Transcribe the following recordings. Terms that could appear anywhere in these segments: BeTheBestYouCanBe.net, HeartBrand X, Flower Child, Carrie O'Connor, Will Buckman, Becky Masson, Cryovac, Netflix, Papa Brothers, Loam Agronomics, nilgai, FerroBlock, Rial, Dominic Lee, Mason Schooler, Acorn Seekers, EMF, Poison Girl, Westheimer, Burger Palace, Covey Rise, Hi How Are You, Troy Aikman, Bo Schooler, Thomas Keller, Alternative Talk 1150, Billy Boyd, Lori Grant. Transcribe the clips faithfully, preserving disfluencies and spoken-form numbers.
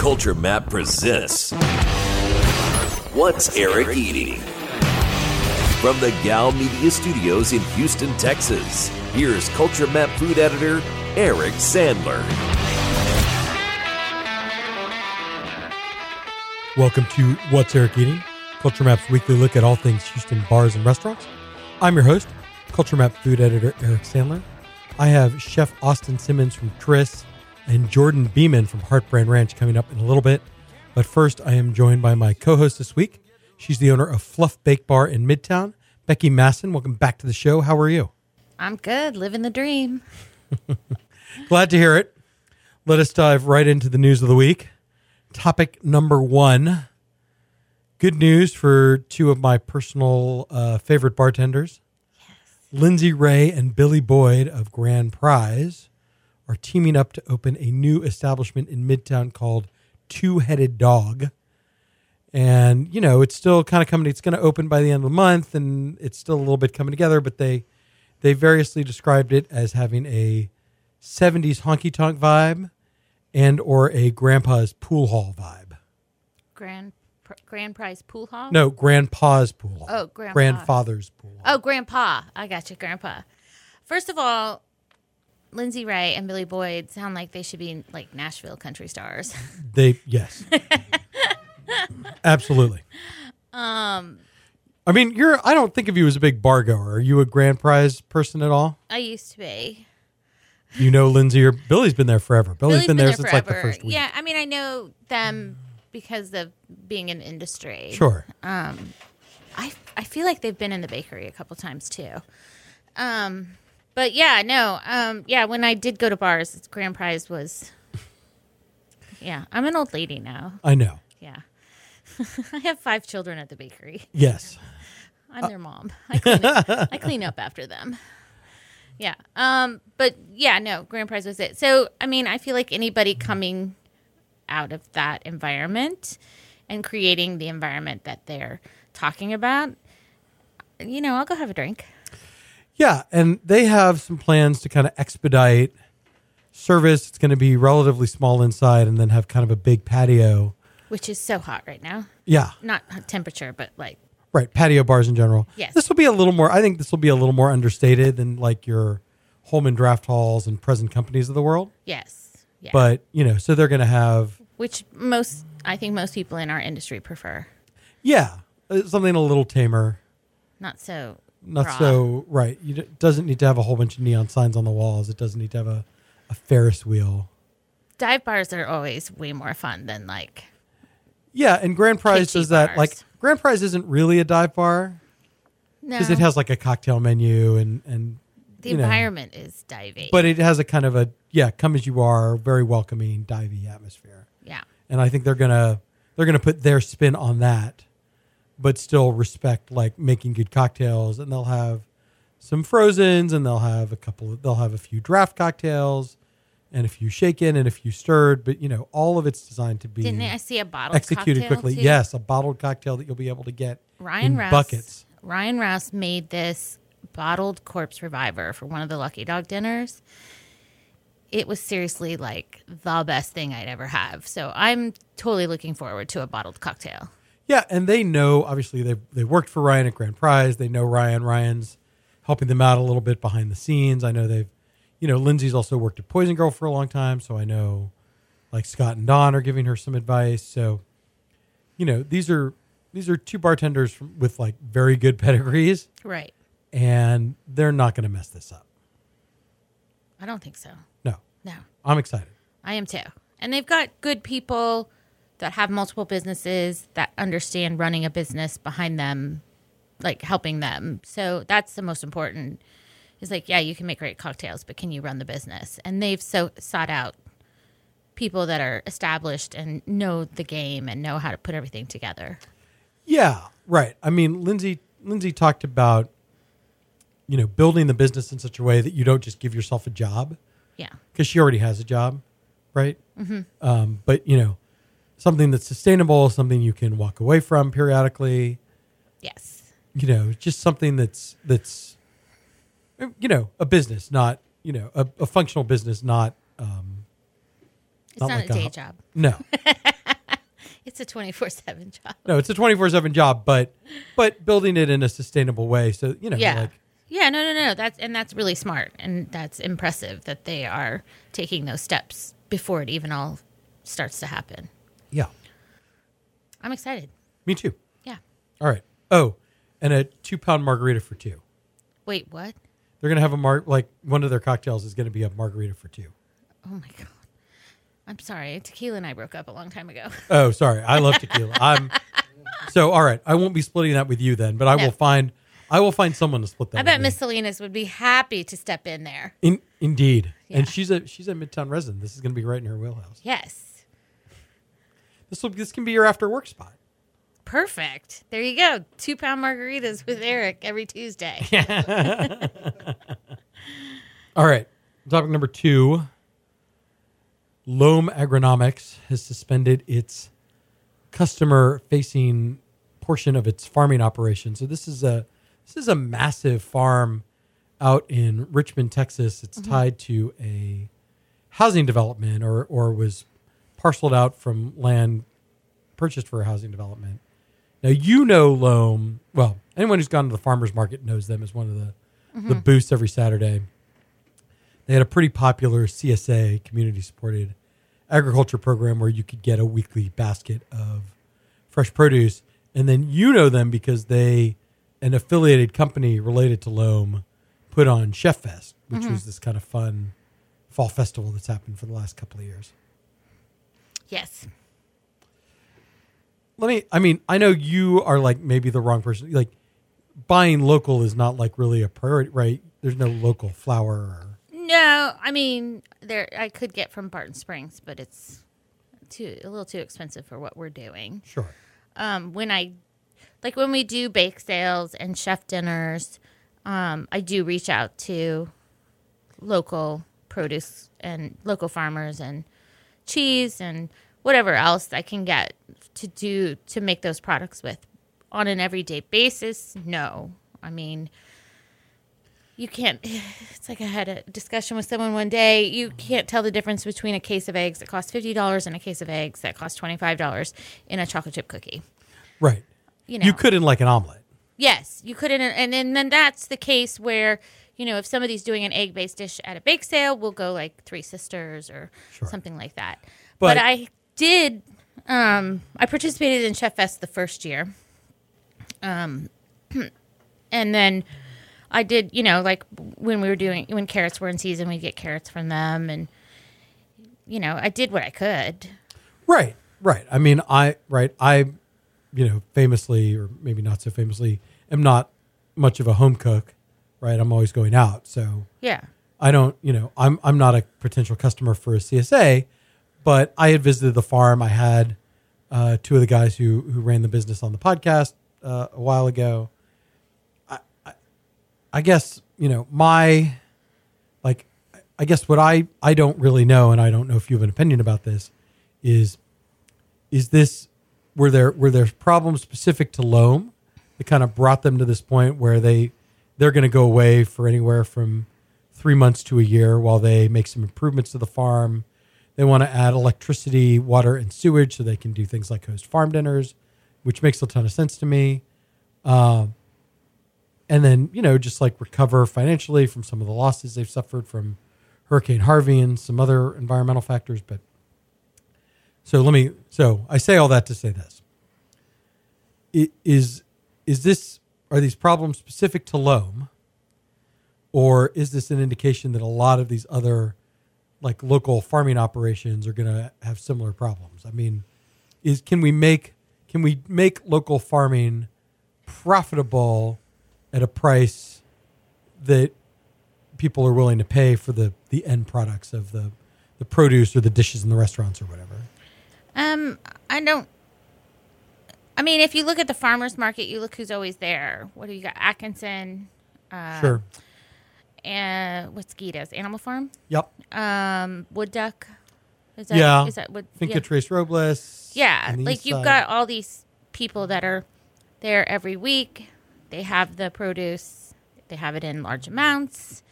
Culture Map presents What's Eric Eating? From the Gal Media Studios in Houston, Texas, here's Culture Map food editor Eric Sandler. Welcome to What's Eric Eating? Culture Map's weekly look at all things Houston bars and restaurants. I'm your host, Culture Map food editor Eric Sandler. I have Chef Austin Simmons from Tris and Jordan Beeman from Heartbrand Ranch coming up in a little bit. But first, I am joined by my co-host this week. She's the owner of Fluff Bake Bar in Midtown, Becky Masson. Welcome back to the show. How are you? I'm good, living the dream. Glad to hear it. Let us dive right into the news of the week. Topic number one. Good news for two of my personal uh, favorite bartenders. Yes. Lindsay Ray and Billy Boyd of Grand Prize are teaming up to open a new establishment in Midtown called Two-Headed Dog. And, you know, it's still kind of coming. It's going to open by the end of the month, and it's still a little bit coming together, but they they variously described it as having a seventies honky-tonk vibe and or a Grandpa's Pool Hall vibe. Grand Grand Prize Pool Hall? No, Grandpa's Pool Hall. Oh, Grandpa. Grandfather's Pool Hall. Oh, Grandpa. I got you, Grandpa. First of all, Lindsay Ray and Billy Boyd sound like they should be like Nashville country stars. They, yes. Absolutely. Um, I mean, you're, I don't think of you as a big bar goer. Are you a Grand Prize person at all? I used to be. You know Lindsay or Billy's been there forever. Billy's, Billy's been, been there, there since forever. Like the first week. Yeah, I mean, I know them because of being in industry. Sure. Um, I I feel like they've been in the bakery a couple times too. Um, but yeah, no, um, yeah. When I did go to bars, Grand Prize was. Yeah, I'm an old lady now. I know. Yeah, I have five children at the bakery. Yes, I'm uh, their mom. I clean up, I clean up after them. Yeah, um, but yeah, no, Grand Prize was it. So, I mean, I feel like anybody coming out of that environment and creating the environment that they're talking about, you know, I'll go have a drink. Yeah, and they have some plans to kind of expedite service. It's going to be relatively small inside and then have kind of a big patio. Which is so hot right now. Yeah. Not temperature, but like. Right. Patio bars in general. Yes. This will be a little more, I think this will be a little more understated than like your Holman Draft Halls and Present Companies of the world. Yes. Yeah. But, you know, so they're going to have. Which most, I think most people in our industry prefer. Yeah. Something a little tamer. Not so. Not raw. So, right. It doesn't need to have a whole bunch of neon signs on the walls. It doesn't need to have a, a Ferris wheel. Dive bars are always way more fun than like. Yeah, and Grand Prize does that. Bars. Like, Grand Prize isn't really a dive bar. No. Because it has, like, a cocktail menu and, and the environment know. Is divey. But it has a kind of a, yeah, come as you are, very welcoming, divey atmosphere. Yeah. And I think they're going to they're gonna put their spin on that, but still respect, like, making good cocktails. And they'll have some frozens, and they'll have a couple, they'll have a few draft cocktails. And if you shake in and if you stirred, but, you know, all of it's designed to be Didn't I see a bottled executed cocktail quickly. Too? Yes, a bottled cocktail that you'll be able to get Ryan in Rouse, buckets. Ryan Rouse made this bottled corpse reviver for one of the Lucky Dog dinners. It was seriously, like, the best thing I'd ever have. So I'm totally looking forward to a bottled cocktail. Yeah, and they know, obviously, they they worked for Ryan at Grand Prize. They know Ryan. Ryan's helping them out a little bit behind the scenes. I know they've. You know, Lindsay's also worked at Poison Girl for a long time, so I know, like, Scott and Don are giving her some advice. So, you know, these are these are two bartenders from, with, like, very good pedigrees. Right. And they're not going to mess this up. I don't think so. No. No. I'm excited. I am, too. And they've got good people that have multiple businesses that understand running a business behind them, like, helping them. So that's the most important. It's like, yeah, you can make great cocktails, but can you run the business? And they've so sought out people that are established and know the game and know how to put everything together. Yeah, right. I mean, Lindsay Lindsay talked about, you know, building the business in such a way that you don't just give yourself a job. Yeah. Because she already has a job, right? Mm-hmm. Um, but, you know, something that's sustainable, something you can walk away from periodically. Yes. You know, just something that's that's... You know, a business, not, you know, a, a functional business, not. Um, it's not, not like a day a, job. No. It's a twenty-four seven job. No, it's a twenty-four seven job, but but building it in a sustainable way. So, you know, yeah. like Yeah, no, no, no. That's and that's really smart, and that's impressive that they are taking those steps before it even all starts to happen. Yeah. I'm excited. Me too. Yeah. All right. Oh, and a two-pound margarita for two. Wait, what? They're going to have a, mar- like, one of their cocktails is going to be a margarita for two. Oh, my God. I'm sorry. Tequila and I broke up a long time ago. Oh, sorry. I love tequila. I'm So, all right. I won't be splitting that with you then, but I no. will find I will find someone to split that I with bet Miss Salinas would be happy to step in there. In, indeed. Yeah. And she's a she's a Midtown resident. This is going to be right in her wheelhouse. Yes. This will, This can be your after-work spot. Perfect. There you go. Two-pound margaritas with Eric every Tuesday. All right. Topic number two. Loam Agronomics has suspended its customer-facing portion of its farming operation. So this is a this is a massive farm out in Richmond, Texas. It's mm-hmm. tied to a housing development, or or was parceled out from land purchased for a housing development. Now, you know Loam. Well, anyone who's gone to the farmers market knows them as one of the mm-hmm. the booths every Saturday. They had a pretty popular C S A, community-supported agriculture program, where you could get a weekly basket of fresh produce. And then you know them because they, an affiliated company related to Loam, put on Chef Fest, which mm-hmm. was this kind of fun fall festival that's happened for the last couple of years. Yes. Let me, I mean, I know you are like maybe the wrong person. Like, buying local is not like really a priority, right? There's no local flour or. No, I mean, there. I could get from Barton Springs, but it's too a little too expensive for what we're doing. Sure. Um, when I, like when we do bake sales and chef dinners, um, I do reach out to local produce and local farmers and cheese and whatever else I can get to do to make those products with. On an everyday basis, no. I mean... You can't, it's like I had a discussion with someone one day. You can't tell the difference between a case of eggs that costs fifty dollars and a case of eggs that costs twenty-five dollars in a chocolate chip cookie. Right. You know. You could in like an omelet. Yes. You could in, and, and then that's the case where, you know, if somebody's doing an egg-based dish at a bake sale, we'll go like Three Sisters or sure. something like that. But, but I did, um, I participated in Chef Fest the first year. Um, and then... I did, you know, like when we were doing, when carrots were in season, we'd get carrots from them. And, you know, I did what I could. Right, right. I mean, I, right, I, you know, famously, or maybe not so famously, am not much of a home cook, right? I'm always going out. So, yeah. I don't, you know, I'm, I'm not a potential customer for a C S A, but I had visited the farm. I had uh, two of the guys who, who ran the business on the podcast uh, a while ago. I guess, you know, my, like, I guess what I, I don't really know, and I don't know if you have an opinion about this, is, is this, were there, were there problems specific to Loam that kind of brought them to this point where they, they're going to go away for anywhere from three months to a year while they make some improvements to the farm. They want to add electricity, water, and sewage so they can do things like host farm dinners, which makes a ton of sense to me. Um, And then, you know, just like recover financially from some of the losses they've suffered from Hurricane Harvey and some other environmental factors. But so let me, so I say all that to say this. It is, is this, are these problems specific to Loam, or is this an indication that a lot of these other like local farming operations are going to have similar problems? I mean, is, can we make, can we make local farming profitable at a price that people are willing to pay for the, the end products of the, the produce or the dishes in the restaurants or whatever? Um, I don't, I mean, if you look at the farmer's market, you look who's always there. What do you got? Atkinson. Uh, sure. And what's Gita's? Animal Farm? Yep. Um, Wood Duck. Is that, yeah. Is that what? Think yeah. of Trace Robles. Yeah. Like you've got all these people that are there every week. They have the produce. They have it in large amounts.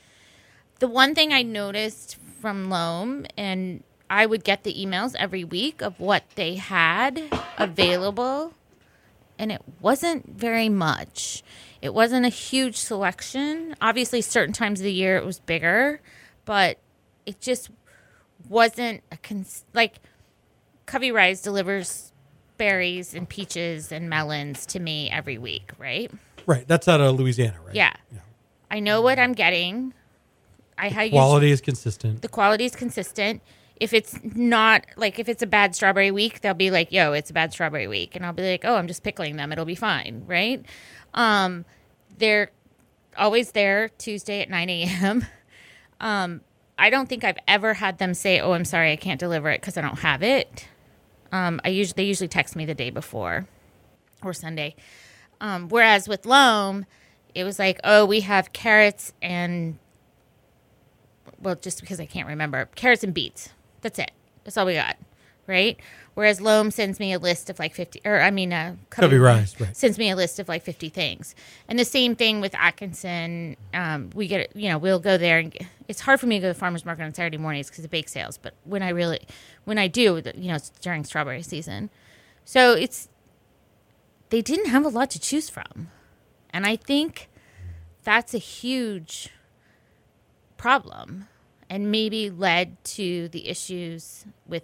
The one thing I noticed from Loam, and I would get the emails every week of what they had available, and it wasn't very much. It wasn't a huge selection. Obviously, certain times of the year it was bigger, but it just wasn't a cons- like Covey Rise delivers berries and peaches and melons to me every week, right? Right. That's out of Louisiana, right? Yeah. yeah. I know what I'm getting. I the quality is consistent. The quality is consistent. If it's not, like, if it's a bad strawberry week, they'll be like, yo, it's a bad strawberry week. And I'll be like, oh, I'm just pickling them. It'll be fine, right? Um, they're always there Tuesday at nine a.m. Um, I don't think I've ever had them say, oh, I'm sorry, I can't deliver it because I don't have it. Um, I usually, they usually text me the day before or Sunday. Um, whereas with Loam, it was like, oh, we have carrots and, well, just because I can't remember, carrots and beets. That's it. That's all we got, right? Whereas Loam sends me a list of like fifty, or I mean, uh, Covey, Covey Rise right. sends me a list of like fifty things. And the same thing with Atkinson. Um, we get, you know, we'll go there, and get, it's hard for me to go to the farmer's market on Saturday mornings because of bake sales. But when I really, when I do, you know, it's during strawberry season. So it's, they didn't have a lot to choose from. And I think that's a huge problem. And maybe led to the issues with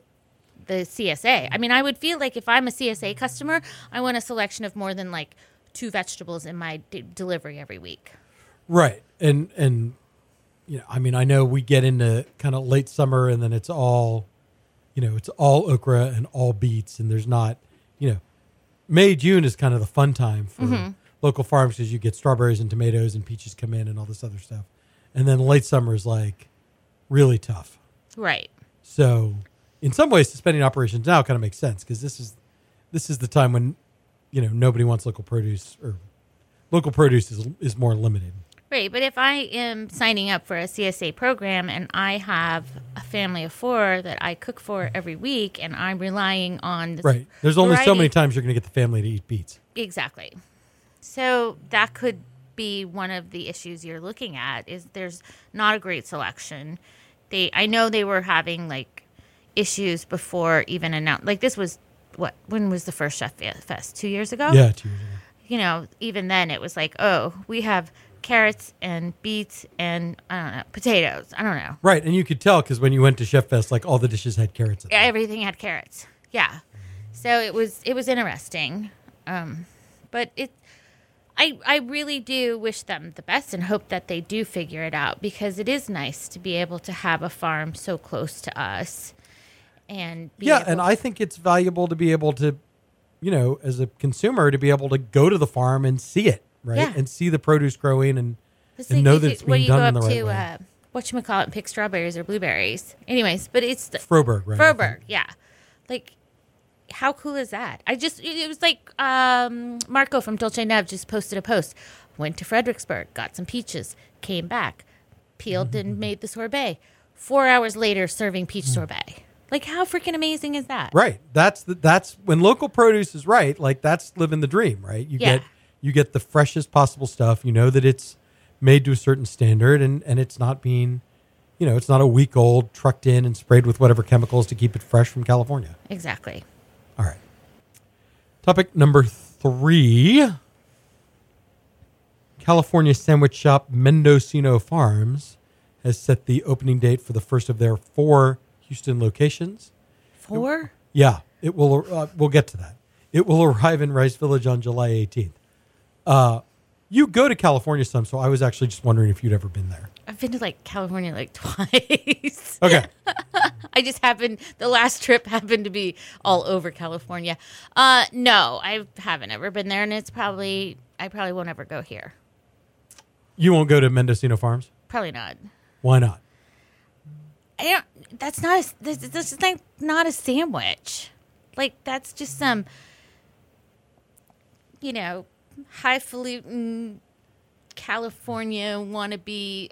the C S A. I mean, I would feel like if I'm a C S A customer, I want a selection of more than like two vegetables in my de- delivery every week. Right. And, and you know, I mean, I know we get into kind of late summer and then it's all, you know, it's all okra and all beets. And there's not, you know, May, June is kind of the fun time for mm-hmm. local farms because you get strawberries and tomatoes and peaches come in and all this other stuff. And then late summer is like, really tough. Right. So in some ways, suspending operations now kind of makes sense because this is this is the time when, you know, nobody wants local produce or local produce is is more limited. Right. But if I am signing up for a C S A program and I have a family of four that I cook for every week and I'm relying on... This right. There's only variety. So many times you're going to get the family to eat beets. Exactly. So that could be one of the issues you're looking at is there's not a great selection. They, I know they were having like issues before even announced. Like this was what, when was the first Chef Fest? Two years ago? Yeah, two years ago. You know, even then it was like, oh, we have carrots and beets and I don't know, potatoes. I don't know. Right. And you could tell because when you went to Chef Fest, like all the dishes had carrots in them. Everything had carrots. Yeah. So it was, it was interesting. Um, but it, I, I really do wish them the best and hope that they do figure it out because it is nice to be able to have a farm so close to us. And be yeah, able and to- I think it's valuable to be able to, you know, as a consumer, to be able to go to the farm and see it, right? Yeah. And see the produce growing and, and like, know that it's being done in the right to, way. Uh, whatchamacallit, pick strawberries or blueberries. Anyways, but it's... The- Froberg, right? Froberg, yeah. Like... How cool is that? I just, it was like um, Marco from Dolce Neve just posted a post. Went to Fredericksburg, got some peaches, came back, peeled mm-hmm. and made the sorbet. Four hours later, serving peach sorbet. Like, how freaking amazing is that? Right. That's the, that's when local produce is right. Like, that's living the dream, right? You yeah. get you get the freshest possible stuff. You know that it's made to a certain standard and, and it's not being, you know, it's not a week old, trucked in and sprayed with whatever chemicals to keep it fresh from California. Exactly. All right. Topic number three, California sandwich shop Mendocino Farms has set the opening date for the first of their four Houston locations. Four? It, yeah. It will. Uh, we'll get to that. It will arrive in Rice Village on July eighteenth. Uh, you go to California some, so I was actually just wondering if you'd ever been there. I've been to like California like twice. Okay. I just happened, the last trip happened to be all over California. Uh, no, I haven't ever been there, and it's probably, I probably won't ever go here. You won't go to Mendocino Farms? Probably not. Why not? I don't, that's not a, this, this is like not a sandwich. Like, that's just some, you know, highfalutin California wannabe.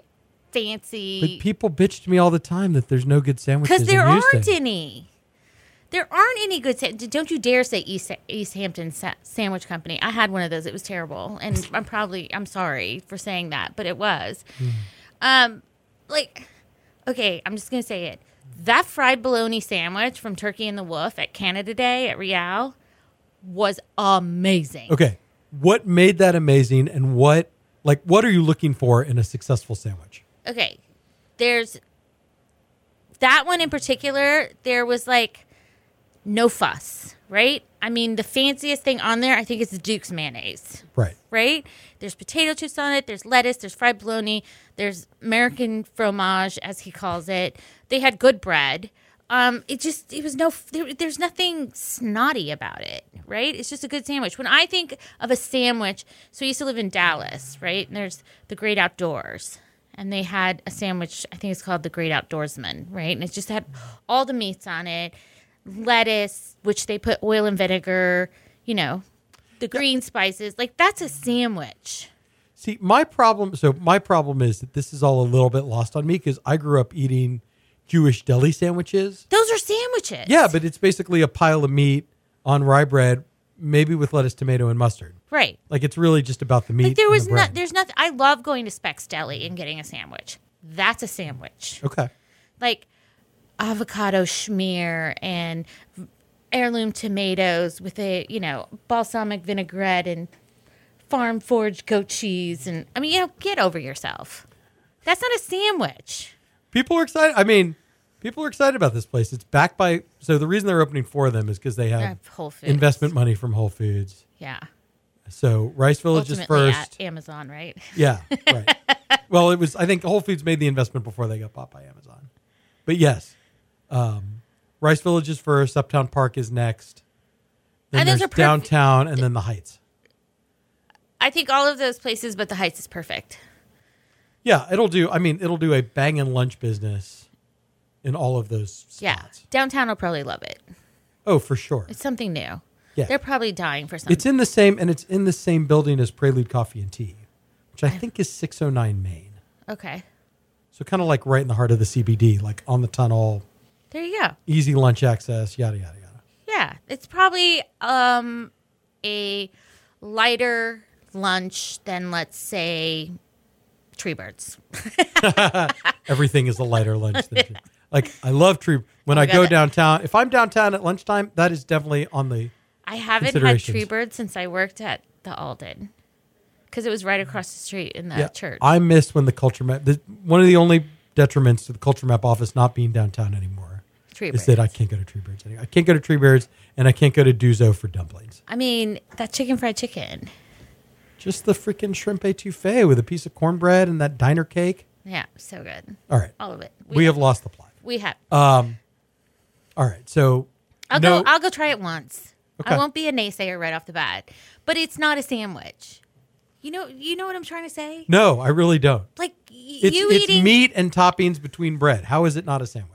Fancy. But people bitch to me all the time that there's no good sandwiches. Because there in aren't any. There aren't any good sandwiches. Don't you dare say East, East Hampton Sa- Sandwich Company. I had one of those. It was terrible. And I'm probably, I'm sorry for saying that, but it was. Mm. Um, like, okay, I'm just going to say it. That fried bologna sandwich from Turkey and the Wolf at Canada Day at Rial was amazing. Okay. What made that amazing, and what, like, what are you looking for in a successful sandwich? Okay. There's that one in particular. There was, like, no fuss, right? I mean, the fanciest thing on there, I think, is the Duke's mayonnaise. Right. Right? There's potato chips on it. There's lettuce. There's fried bologna. There's American fromage, as he calls it. They had good bread. Um, it just, it was no, there, there's nothing snotty about it, right? It's just a good sandwich. When I think of a sandwich, so I used to live in Dallas, right? And there's the Great Outdoors. And they had a sandwich, I think it's called the Great Outdoorsman, right? And it just had all the meats on it. Lettuce, which they put oil and vinegar, you know, the green spices. Like, that's a sandwich. See, my problem, so my problem is that this is all a little bit lost on me because I grew up eating Jewish deli sandwiches. Those are sandwiches. Yeah, but it's basically a pile of meat on rye bread, maybe with lettuce, tomato, and mustard. Right. Like, it's really just about the meat. Like, there was the not, there's nothing, I love going to Specs Deli and getting a sandwich. That's a sandwich. Okay. Like, avocado schmear and heirloom tomatoes with a, you know, balsamic vinaigrette and farm forged goat cheese. And I mean, you know, get over yourself. That's not a sandwich. People are excited. I mean, people are excited about this place. It's backed by, so the reason they're opening for them is because they have, have Whole Foods. Investment money from Whole Foods. Yeah. So Rice Village is first. Amazon, right? Yeah, right. Well, it was, I think Whole Foods made the investment before they got bought by Amazon. But yes. Um, Rice Village is first, Uptown Park is next, then and there's perf- downtown, and then the Heights. I think all of those places, but the Heights is perfect. Yeah, it'll do. I mean, it'll do a banging lunch business in all of those spots. Yeah, downtown will probably love it. Oh, for sure. It's something new. Yeah. They're probably dying for something. It's in the same, and it's in the same building as Prelude Coffee and Tea, which I think is six oh nine Main. Okay. So kind of like right in the heart of the C B D, like on the tunnel. There you go. Easy lunch access, yada, yada, yada. Yeah. It's probably um, a lighter lunch than, let's say, Tree Birds. Everything is a lighter lunch than Tree Birds. Like, I love Tree Birds. When oh I God, go downtown, if I'm downtown at lunchtime, that is definitely on the I haven't had Tree Birds since I worked at the Alden because it was right across the street in that yeah, church. I miss when the culture map, the, one of the only detriments to the culture map office not being downtown anymore. Tree Birds. Is that I can't go to Tree Birds anymore. I can't go to Tree Birds, and I can't go to Duzo for dumplings. I mean, that chicken fried chicken. Just the freaking shrimp étouffée with a piece of cornbread and that diner cake. Yeah, so good. All right. All of it. We, we have, have lost the plot. We have. Um, all right, so. I'll, no, go, I'll go try it once. Okay. I won't be a naysayer right off the bat, but it's not a sandwich. You know you know what I'm trying to say? No, I really don't. Like, y- it's, you it's eating. It's meat and toppings between bread. How is it not a sandwich?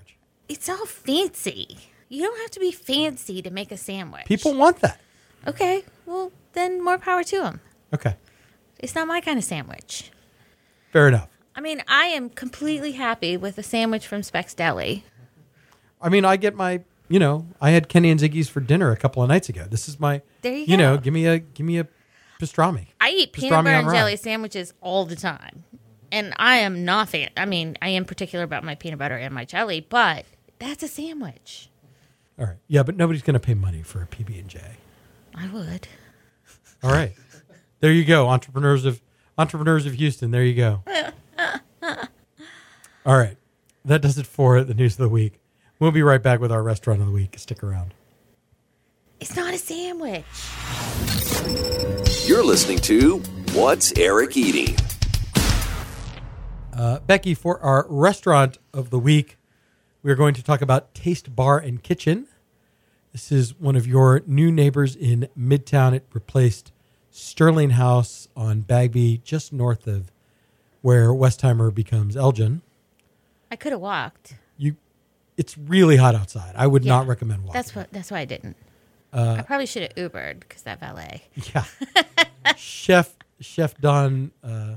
It's all fancy. You don't have to be fancy to make a sandwich. People want that. Okay. Well, then more power to them. Okay. It's not my kind of sandwich. Fair enough. I mean, I am completely happy with a sandwich from Specs Deli. I mean, I get my, you know, I had Kenny and Ziggy's for dinner a couple of nights ago. This is my, there you, you go. know, give me a give me a pastrami. I eat pastrami peanut butter and jelly sandwiches all the time. And I am not fan. I mean, I am particular about my peanut butter and my jelly, but that's a sandwich. All right. Yeah, but nobody's going to pay money for a P B and J. I would. All right. There you go, entrepreneurs of entrepreneurs of Houston. There you go. All right. That does it for the news of the week. We'll be right back with our restaurant of the week. Stick around. It's not a sandwich. You're listening to What's Eric Eating? Uh, Becky, for our restaurant of the week, we're going to talk about Taste Bar and Kitchen. This is one of your new neighbors in Midtown. It replaced Sterling House on Bagby, just north of where Westheimer becomes Elgin. I could have walked. You, It's really hot outside. I would yeah, not recommend walking. That's what. That's why I didn't. Uh, I probably should have Ubered because that valet. Yeah. Chef Chef Don, uh,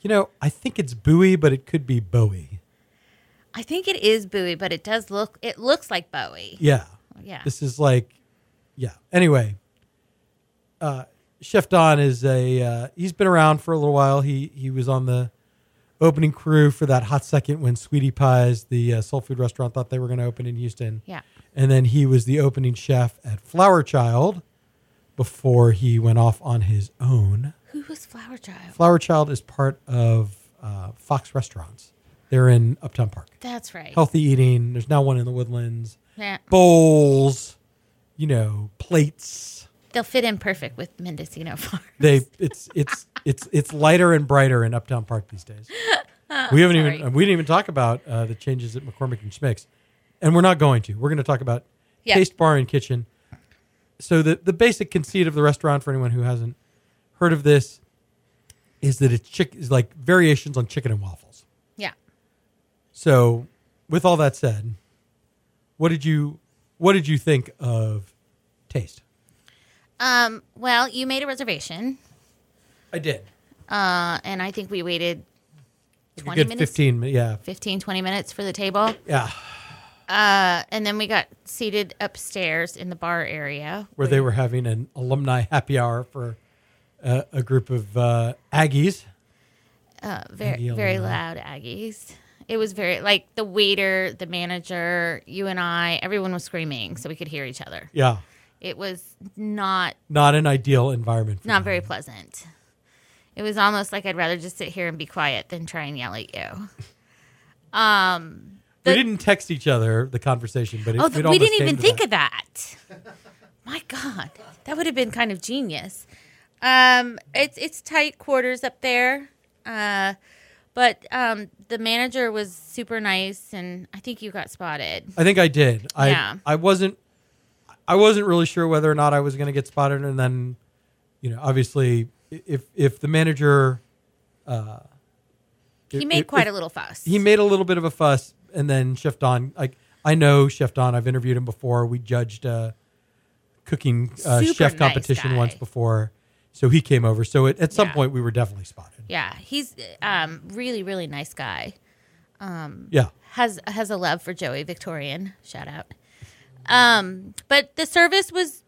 you know, I think it's Bowie, but it could be Bowie. I think it is Bowie, but it does look, it looks like Bowie. Yeah. Yeah. This is like, yeah. Anyway, uh, Chef Don is a, uh, he's been around for a little while. He, he was on the, opening crew for that hot second when Sweetie Pie's, the uh, soul food restaurant, thought they were going to open in Houston. Yeah. And then he was the opening chef at Flower Child before he went off on his own. Who was Flower Child? Flower Child is part of uh, Fox Restaurants. They're in Uptown Park. That's right. Healthy eating. There's now one in the Woodlands. Yeah. Bowls, you know, plates. They'll fit in perfect with Mendocino Farms. They it's it's it's it's lighter and brighter in Uptown Park these days. oh, we haven't sorry. even we didn't even talk about uh, the changes at McCormick and Schmick's, and we're not going to. We're going to talk about yep. Taste Bar and Kitchen. So the the basic conceit of the restaurant, for anyone who hasn't heard of this, is that it's chick is like variations on chicken and waffles. Yeah. So, with all that said, what did you what did you think of Taste? Um, well, you made a reservation. I did. Uh, and I think we waited twenty minutes. fifteen, yeah. fifteen, twenty minutes for the table. Yeah. Uh, and then we got seated upstairs in the bar area. Where, where they were having an alumni happy hour for uh, a group of uh, Aggies. Uh, very, Aggie very loud Aggies. It was very, like, the waiter, the manager, you and I, everyone was screaming so we could hear each other. Yeah. It was not... Not an ideal environment for Not me. Very pleasant. It was almost like I'd rather just sit here and be quiet than try and yell at you. Um, the, we didn't text each other, the conversation, but it, oh, the, it almost we didn't even think that. of that. My God. That would have been kind of genius. Um, it's it's tight quarters up there. Uh, but um, the manager was super nice, and I think you got spotted. I think I did. I, yeah. I wasn't... I wasn't really sure whether or not I was going to get spotted, and then, you know, obviously, if if the manager, uh, he made if, quite if, a little fuss. He made a little bit of a fuss, and then Chef Don, like I know Chef Don, I've interviewed him before. We judged a cooking uh, chef nice competition guy. once before, so he came over. So it, at some yeah. point, we were definitely spotted. Yeah, he's um, really really nice guy. Um, yeah, has has a love for Joey Victorian. Shout out. Um, but the service was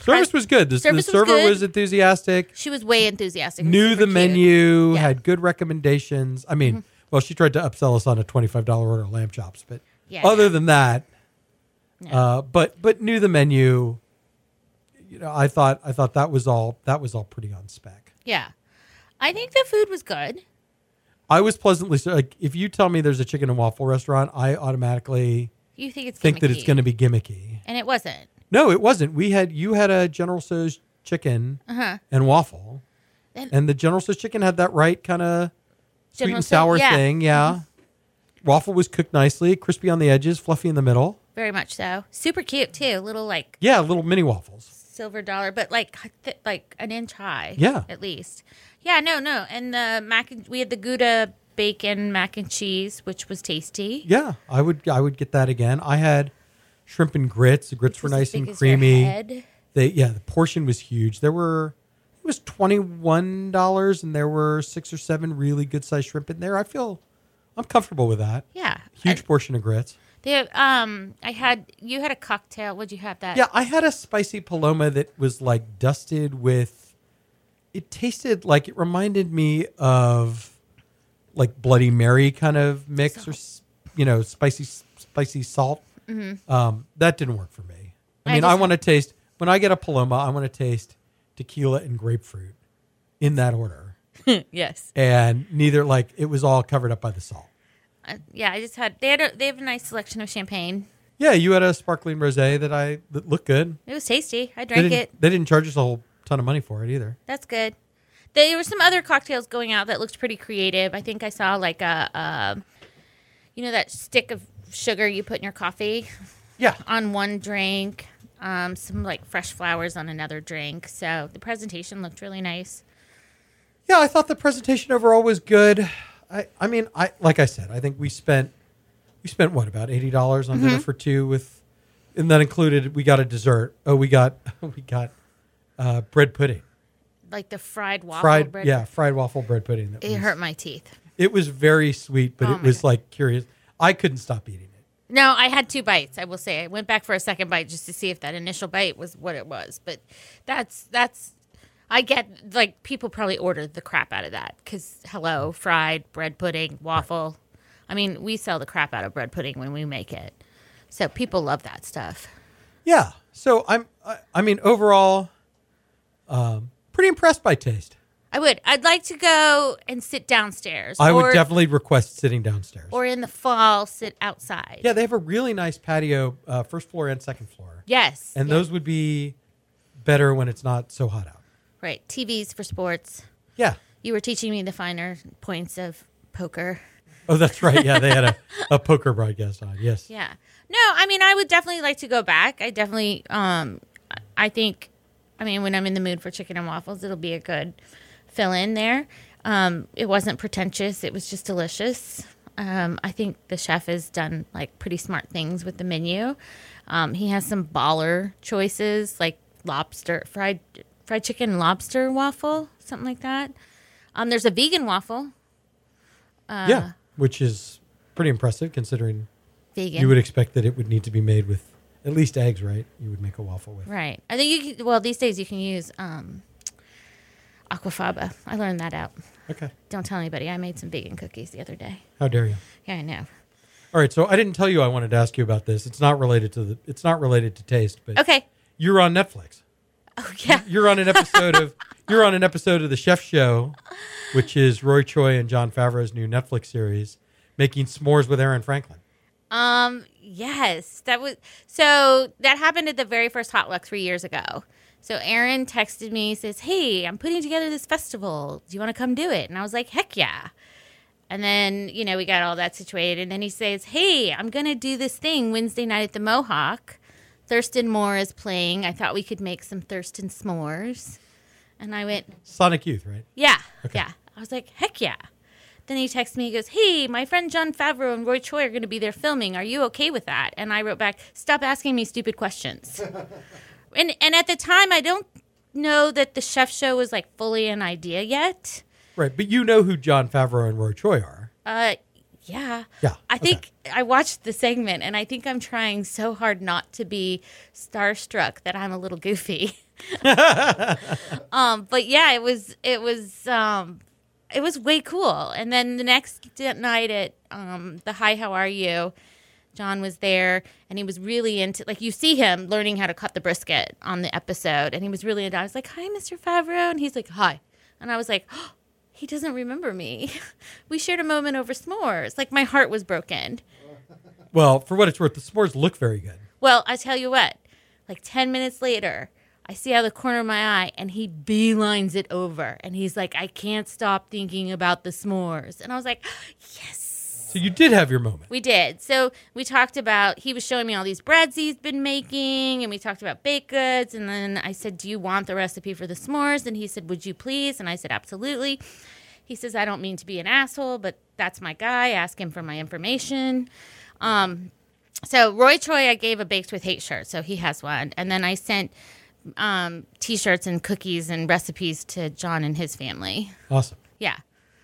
service was good. The, service the server was, was enthusiastic. She was way enthusiastic. Knew the cute. menu, yeah. had good recommendations. I mean, mm-hmm. well, she tried to upsell us on a twenty-five dollars order of lamb chops, but yeah, other yeah. than that, no. uh, but but knew the menu. You know, I thought I thought that was all that was all pretty on spec. Yeah, I think the food was good. I was pleasantly like, if you tell me there's a chicken and waffle restaurant, I automatically. You think it's think gimmicky. that it's going to be gimmicky, and it wasn't. No, it wasn't. We had you had a General Tso's chicken uh-huh. and waffle, and, and the General Tso's chicken had that right kind of sweet and sour yeah. thing. Yeah, mm-hmm. Waffle was cooked nicely, crispy on the edges, fluffy in the middle. Very much so. Super cute too. Little like yeah, little mini waffles. Silver dollar, but like th- like an inch high. Yeah, at least. Yeah, no, no, and the mac. And, we had the Gouda. Bacon, mac and cheese, which was tasty. Yeah, I would I would get that again. I had shrimp and grits. The grits were nice and creamy. They yeah, the portion was huge. There were it was twenty-one dollars, and there were six or seven really good sized shrimp in there. I feel I'm comfortable with that. Yeah, huge I, portion of grits. They have, um, I had you had a cocktail. Would you have that? Yeah, I had a spicy paloma that was like dusted with. It tasted like it reminded me of. Like Bloody Mary kind of mix salt. Or, you know, spicy, spicy salt. Mm-hmm. Um, that didn't work for me. I, I mean, just, I want to taste, when I get a Paloma, I want to taste tequila and grapefruit in that order. Yes. And neither, like, it was all covered up by the salt. Uh, yeah, I just had, they had a, they have a nice selection of champagne. Yeah, you had a sparkling rosé that I, that looked good. It was tasty. I drank they it. They didn't charge us a whole ton of money for it either. That's good. There were some other cocktails going out that looked pretty creative. I think I saw like a, a, you know, that stick of sugar you put in your coffee. Yeah. On one drink, um, some like fresh flowers on another drink. So the presentation looked really nice. Yeah, I thought the presentation overall was good. I, I mean, I like I said, I think we spent we spent what about eighty dollars on mm-hmm. dinner for two with, and that included we got a dessert. Oh, we got we got uh, bread pudding. Like the fried waffle fried, bread? Yeah, fried waffle bread pudding. It was, hurt my teeth. It was very sweet, but oh it was God. like curious. I couldn't stop eating it. No, I had two bites, I will say. I went back for a second bite just to see if that initial bite was what it was. But that's, that's I get, like, people probably ordered the crap out of that because, hello, fried, bread pudding, waffle. I mean, we sell the crap out of bread pudding when we make it. So people love that stuff. Yeah. So, I'm, I, I mean, overall, um, pretty impressed by taste. I would. I'd like to go and sit downstairs. I or, would definitely request sitting downstairs. Or in the fall, sit outside. Yeah, they have a really nice patio, uh, first floor and second floor. Yes. And yeah. those would be better when it's not so hot out. Right. T Vs for sports. Yeah. You were teaching me the finer points of poker. Oh, that's right. Yeah, they had a, a poker broadcast on. Yes. Yeah. No, I mean, I would definitely like to go back. I definitely, um, I think, I mean, when I'm in the mood for chicken and waffles, it'll be a good fill in there. Um, it wasn't pretentious. It was just delicious. Um, I think the chef has done like pretty smart things with the menu. Um, he has some baller choices like lobster, fried fried chicken, lobster waffle, something like that. Um, there's a vegan waffle. Uh, yeah, which is pretty impressive considering vegan. You would expect that it would need to be made with at least eggs, right? You would make a waffle with. Right. I think you can, well, these days you can use um, aquafaba. I learned that out. Okay. Don't tell anybody. I made some vegan cookies the other day. How dare you? Yeah, I know. All right, so I didn't tell you I wanted to ask you about this. It's not related to the it's not related to taste, but okay. You're on Netflix. Oh yeah. You're on an episode of you're on an episode of the Chef Show, which is Roy Choi and Jon Favreau's new Netflix series, making s'mores with Aaron Franklin. Um, yes. That was so that happened at the very first Hot Luck three years ago. So Aaron texted me, says, hey, I'm putting together this festival. Do you want to come do it? And I was like, heck yeah. And then, you know, we got all that situated. And then he says, hey, I'm going to do this thing Wednesday night at the Mohawk. Thurston Moore is playing. I thought we could make some Thurston s'mores. And I went. Sonic Youth, right? Yeah. Okay. Yeah. I was like, heck yeah. Then he texts me, he goes, hey, my friend Jon Favreau and Roy Choi are going to be there filming. Are you okay with that? And I wrote back, stop asking me stupid questions. And and at the time, I don't know that the Chef Show was like fully an idea yet. Right, but you know who Jon Favreau and Roy Choi are. Uh, yeah. Yeah. I okay. think I watched the segment, and I think I'm trying so hard not to be starstruck that I'm a little goofy. um, but yeah, it was it was um, it was way cool. And then the next night at um, the Hi, How Are You? John was there, and he was really into, like, you see him learning how to cut the brisket on the episode, and he was really into, I was like, hi, Mister Favreau, and he's like, hi. And I was like, oh, he doesn't remember me. We shared a moment over s'mores. Like, my heart was broken. Well, for what it's worth, the s'mores look very good. Well, I tell you what, like ten minutes later, I see out of the corner of my eye, and he beelines it over, and he's like, I can't stop thinking about the s'mores. And I was like, yes. So you did have your moment. We did. So we talked about, he was showing me all these breads he's been making, and we talked about baked goods, and then I said, do you want the recipe for the s'mores? And he said, would you please? And I said, absolutely. He says, I don't mean to be an asshole, but that's my guy. Ask him for my information. Um, so Roy Choi, I gave a Baked With Hate shirt, so he has one. And then I sent um, T-shirts and cookies and recipes to John and his family. Awesome. Yeah.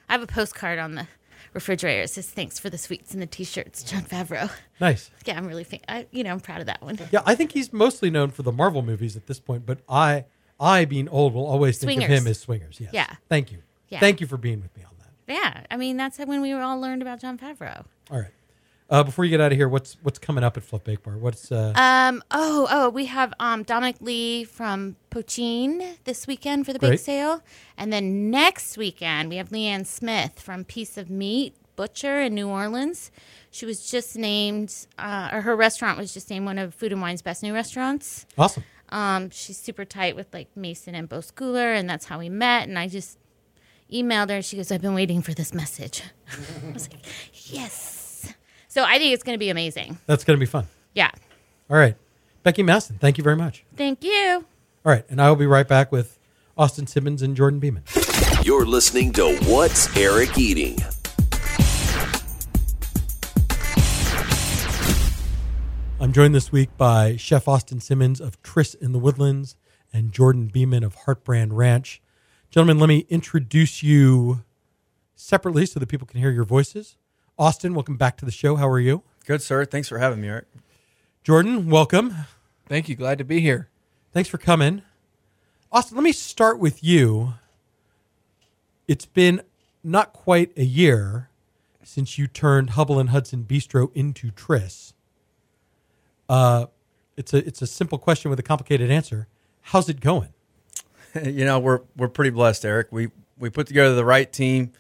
I have a postcard on the refrigerator. It says, thanks for the sweets and the T-shirts, Jon Favreau. Nice. Yeah, I'm really, fa- I, you know, I'm proud of that one. Yeah, I think he's mostly known for the Marvel movies at this point, but I, I being old, will always think Swingers. Of him as Swingers. Yes. Yeah. Thank you. Yeah. Thank you for being with me on that. Yeah. I mean, that's when we all learned about Jon Favreau. All right. Uh, before you get out of here, what's what's coming up at Flip Bake Bar? What's uh... um oh oh we have um Dominic Lee from Pochine this weekend for the Great. Bake sale, and then next weekend we have Leanne Smith from Piece of Meat Butcher in New Orleans. She was just named, uh, or her restaurant was just named one of Food and Wine's best new restaurants. Awesome. Um, she's super tight with like Mason and Bo Schooler, and that's how we met. And I just emailed her. And she goes, I've been waiting for this message. I was like, yes. So I think it's going to be amazing. That's going to be fun. Yeah. All right. Becky Masson, thank you very much. Thank you. All right. And I will be right back with Austin Simmons and Jordan Beeman. You're listening to What's Eric Eating? I'm joined this week by Chef Austin Simmons of Tris in the Woodlands and Jordan Beeman of Heartbrand Ranch. Gentlemen, let me introduce you separately so that people can hear your voices. Austin, welcome back to the show. How are you? Good, sir. Thanks for having me, Eric. Jordan, welcome. Thank you. Glad to be here. Thanks for coming. Austin, let me start with you. It's been not quite a year since you turned Hubble and Hudson Bistro into Tris. Uh, it's a it's a simple question with a complicated answer. How's it going? You know, we're we're pretty blessed, Eric. We we put together the right team.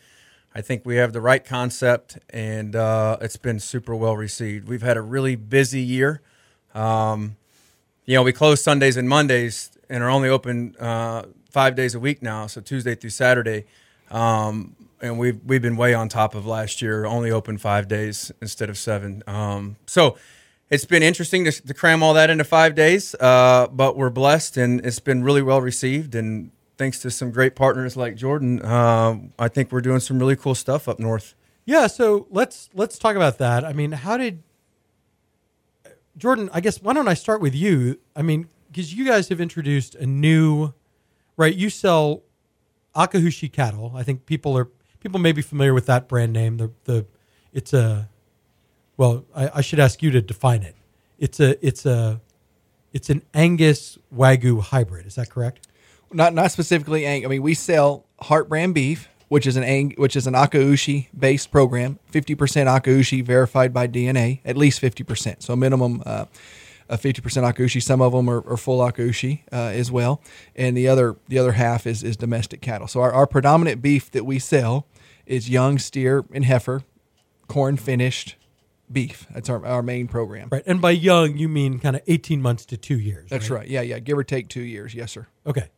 I think we have the right concept, and uh, it's been super well received. We've had a really busy year. Um, you know, we close Sundays and Mondays, and are only open uh, five days a week now, so Tuesday through Saturday. Um, and we've we've been way on top of last year. Only open five days instead of seven. Um, so. It's been interesting to, to cram all that into five days, uh, but we're blessed, and it's been really well received. And thanks to some great partners like Jordan, uh, I think we're doing some really cool stuff up north. Yeah, so let's let's talk about that. I mean, how did Jordan? I guess why don't I start with you? I mean, because you guys have introduced a new, right? You sell Akaushi cattle. I think people are people may be familiar with that brand name. The the it's a Well, I, I should ask you to define it. It's a, it's a, it's an Angus Wagyu hybrid. Is that correct? Not, not specifically Angus. I mean, we sell Heartbrand beef, which is an Ang, which is an Akaushi based program. Fifty percent Akaushi verified by D N A, at least fifty percent. So minimum uh, a fifty percent Akaushi. Some of them are, are full Akaushi uh, as well, and the other the other half is is domestic cattle. So our, our predominant beef that we sell is young steer and heifer, corn finished beef. That's our, our main program. Right. And by young, you mean kind of eighteen months to two years. That's right? right. Yeah. Yeah. Give or take two years. Yes, sir. Okay.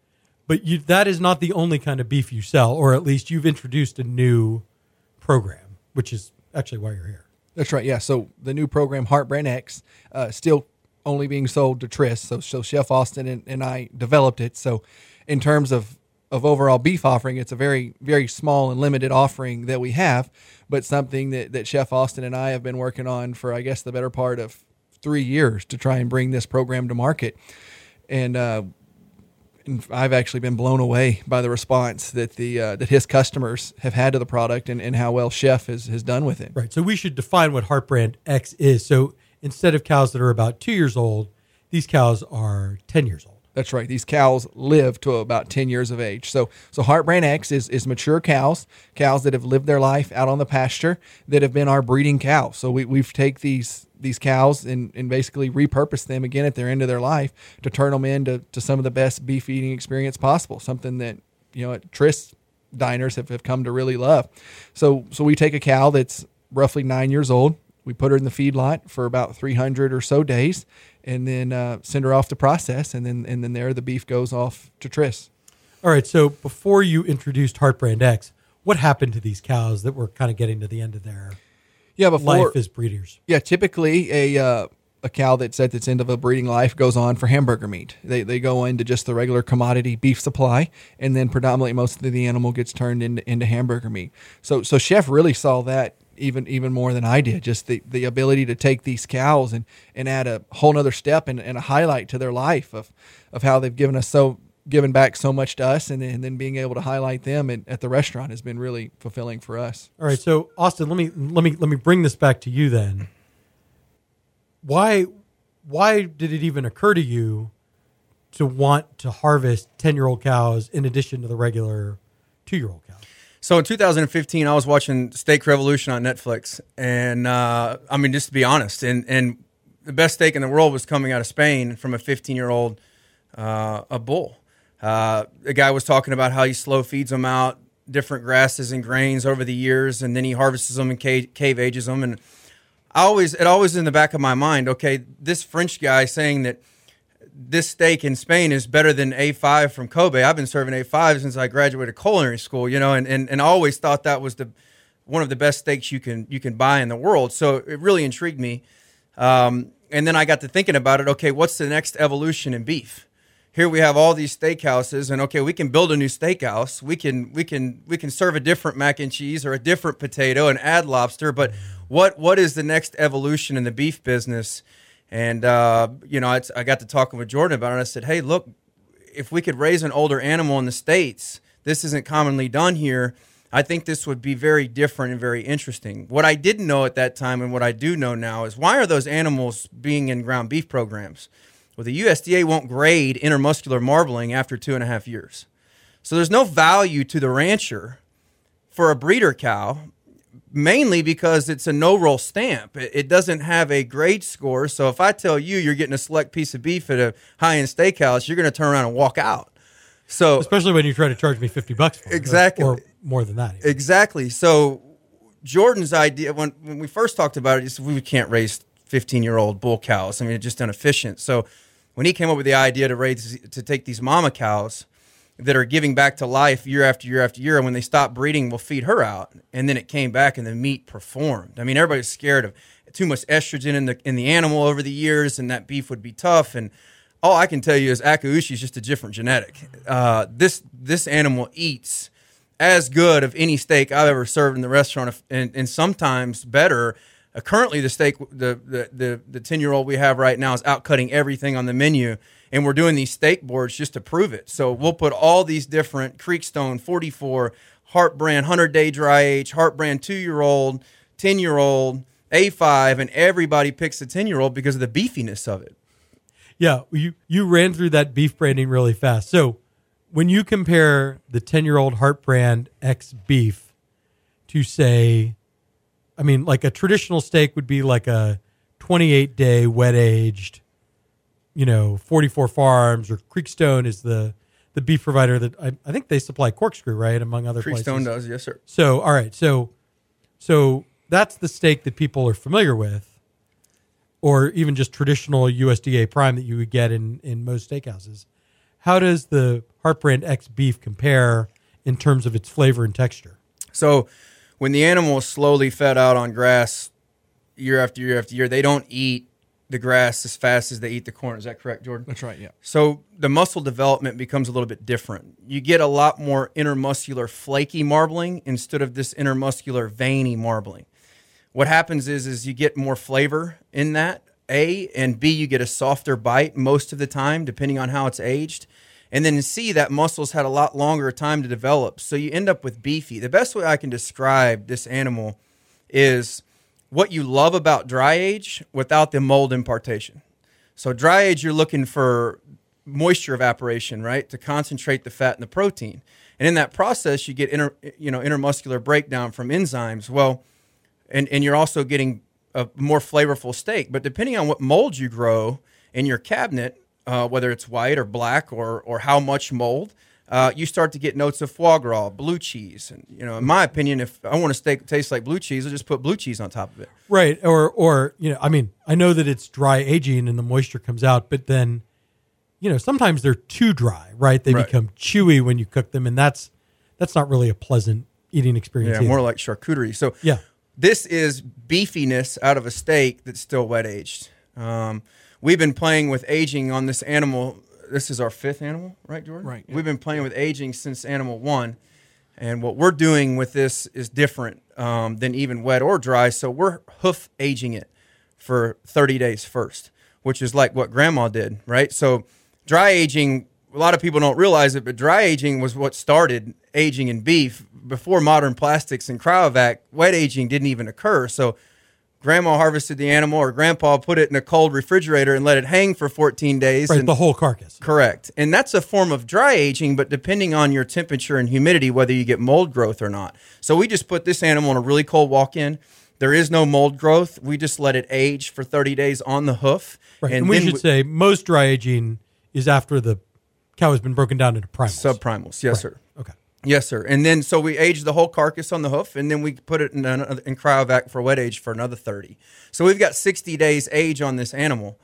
But you, that is not the only kind of beef you sell, or at least you've introduced a new program, which is actually why you're here. That's right. Yeah. So the new program, HeartBrand X, uh, still only being sold to Tris. So, so Chef Austin and, and I developed it. So in terms of of overall beef offering, it's a very, very small and limited offering that we have, but something that, that Chef Austin and I have been working on for, I guess, the better part of three years to try and bring this program to market. And, uh, and I've actually been blown away by the response that the, uh, that his customers have had to the product and, and how well Chef has, has done with it. Right. So we should define what HeartBrand X is. So instead of cows that are about two years old, these cows are ten years old. That's right. These cows live to about ten years of age. So so HeartBrand X is, is mature cows, cows that have lived their life out on the pasture that have been our breeding cows. So we, we've taken these these cows and, and basically repurposed them again at their end of their life to turn them into to some of the best beef eating experience possible, something that, you know, at Tris diners have, have come to really love. So so we take a cow that's roughly nine years old. We put her in the feedlot for about three hundred or so days, and then uh, send her off to process, and then and then there the beef goes off to Tris. All right, so before you introduced HeartBrand X, what happened to these cows that were kind of getting to the end of their yeah, before, life as breeders? Yeah, typically a uh, a cow that's at its end of a breeding life goes on for hamburger meat. They they go into just the regular commodity beef supply, and then predominantly most of the animal gets turned into, into hamburger meat. So so Chef really saw that even even more than I did, just the, the ability to take these cows and, and add a whole nother step and, and a highlight to their life of, of how they've given us so given back so much to us, and then, and then being able to highlight them at, at the restaurant has been really fulfilling for us. All right. So Austin, let me, let me, let me bring this back to you then. Why, why did it even occur to you to want to harvest ten year old cows in addition to the regular two year old cows? So in two thousand fifteen, I was watching Steak Revolution on Netflix, and uh, I mean, just to be honest, and, and the best steak in the world was coming out of Spain from a fifteen-year-old uh, a bull. Uh, the guy was talking about how he slow feeds them out different grasses and grains over the years, and then he harvests them and cave, cave ages them. And I always, it always in the back of my mind, okay, this French guy saying that this steak in Spain is better than A five from Kobe. I've been serving A five since I graduated culinary school, you know, and, and, and I always thought that was the one of the best steaks you can you can buy in the world. So it really intrigued me. Um, and then I got to thinking about it. Okay, what's the next evolution in beef? Here we have all these steakhouses, and okay, we can build a new steakhouse. We can we can we can serve a different mac and cheese or a different potato and add lobster. But what what is the next evolution in the beef business? And, uh, you know, it's, I got to talking with Jordan about it. And I said, hey, look, if we could raise an older animal in the States, this isn't commonly done here. I think this would be very different and very interesting. What I didn't know at that time and what I do know now is why are those animals being in ground beef programs? Well, the U S D A won't grade intermuscular marbling after two and a half years. So there's no value to the rancher for a breeder cow, mainly because it's a no-roll stamp. It doesn't have a grade score. So if I tell you you're getting a select piece of beef at a high-end steakhouse, you're going to turn around and walk out. So especially when you try to charge me fifty bucks for it. Exactly. Or, or more than that. Even. Exactly. So Jordan's idea, when, when we first talked about it, he said we can't raise fifteen-year-old bull cows. I mean, it's just inefficient. So when he came up with the idea to raise, to take these mama cows that are giving back to life year after year after year, and when they stop breeding, we'll feed her out. And then it came back, and the meat performed. I mean, everybody's scared of too much estrogen in the in the animal over the years, and that beef would be tough. And all I can tell you is Akaushi is just a different genetic. Uh, this this animal eats as good of any steak I've ever served in the restaurant, and, and sometimes better. Uh, currently, the steak, the the the the ten-year-old we have right now is out cutting everything on the menu. And we're doing these steak boards just to prove it. So we'll put all these different Creekstone, forty-four, HeartBrand, one hundred day dry age, HeartBrand two-year-old, ten-year-old, A five, and everybody picks the ten-year-old because of the beefiness of it. Yeah, you, you ran through that beef branding really fast. So when you compare the ten-year-old HeartBrand X beef to, say, I mean, like a traditional steak would be like a twenty-eight day wet-aged, you know, forty-four Farms or Creekstone is the, the beef provider that I, I think they supply Corkscrew, right, among other places. Creekstone does, yes, sir. So, all right, so so that's the steak that people are familiar with, or even just traditional U S D A prime that you would get in, in most steakhouses. How does the HeartBrand X beef compare in terms of its flavor and texture? So when the animal is slowly fed out on grass year after year after year, they don't eat the grass as fast as they eat the corn. Is that correct, Jordan? That's right, yeah. So the muscle development becomes a little bit different. You get a lot more intermuscular flaky marbling instead of this intermuscular veiny marbling. What happens is is you get more flavor in that, A, and B, you get a softer bite most of the time, depending on how it's aged. And then C, that muscle's had a lot longer time to develop, so you end up with beefy. The best way I can describe this animal is what you love about dry age without the mold impartation. So dry age, you're looking for moisture evaporation, right, to concentrate the fat and the protein. And in that process, you get inter, you know, intermuscular breakdown from enzymes. Well, and, and you're also getting a more flavorful steak. But depending on what mold you grow in your cabinet, uh, whether it's white or black or or how much mold, Uh, you start to get notes of foie gras, blue cheese. And, you know, in my opinion, if I want a steak that tastes like blue cheese, I'll just put blue cheese on top of it. Right. Or, or, you know, I mean, I know that it's dry aging and the moisture comes out, but then, you know, sometimes they're too dry, right? They right. become chewy when you cook them. And that's, that's not really a pleasant eating experience. Yeah, either. More like charcuterie. So yeah, this is beefiness out of a steak that's still wet aged. Um, we've been playing with aging on this animal. This is our fifth animal, right, Jordan? Right. Yeah. We've been playing with aging since animal one, and what we're doing with this is different um, than even wet or dry, so we're hoof aging it for thirty days first, which is like what Grandma did, right? So dry aging, a lot of people don't realize it, but dry aging was what started aging in beef. Before modern plastics and cryovac, wet aging didn't even occur, so Grandma harvested the animal, or Grandpa put it in a cold refrigerator and let it hang for fourteen days. Right, and, the whole carcass. Correct. And that's a form of dry aging, but depending on your temperature and humidity, whether you get mold growth or not. So we just put this animal in a really cold walk-in. There is no mold growth. We just let it age for thirty days on the hoof. Right. And, and we should we, say most dry aging is after the cow has been broken down into primals. Subprimals, yes, right. sir. Okay. Yes, sir. And then, so we age the whole carcass on the hoof, and then we put it in, another, in cryovac for wet age for another thirty. So we've got sixty days age on this animal,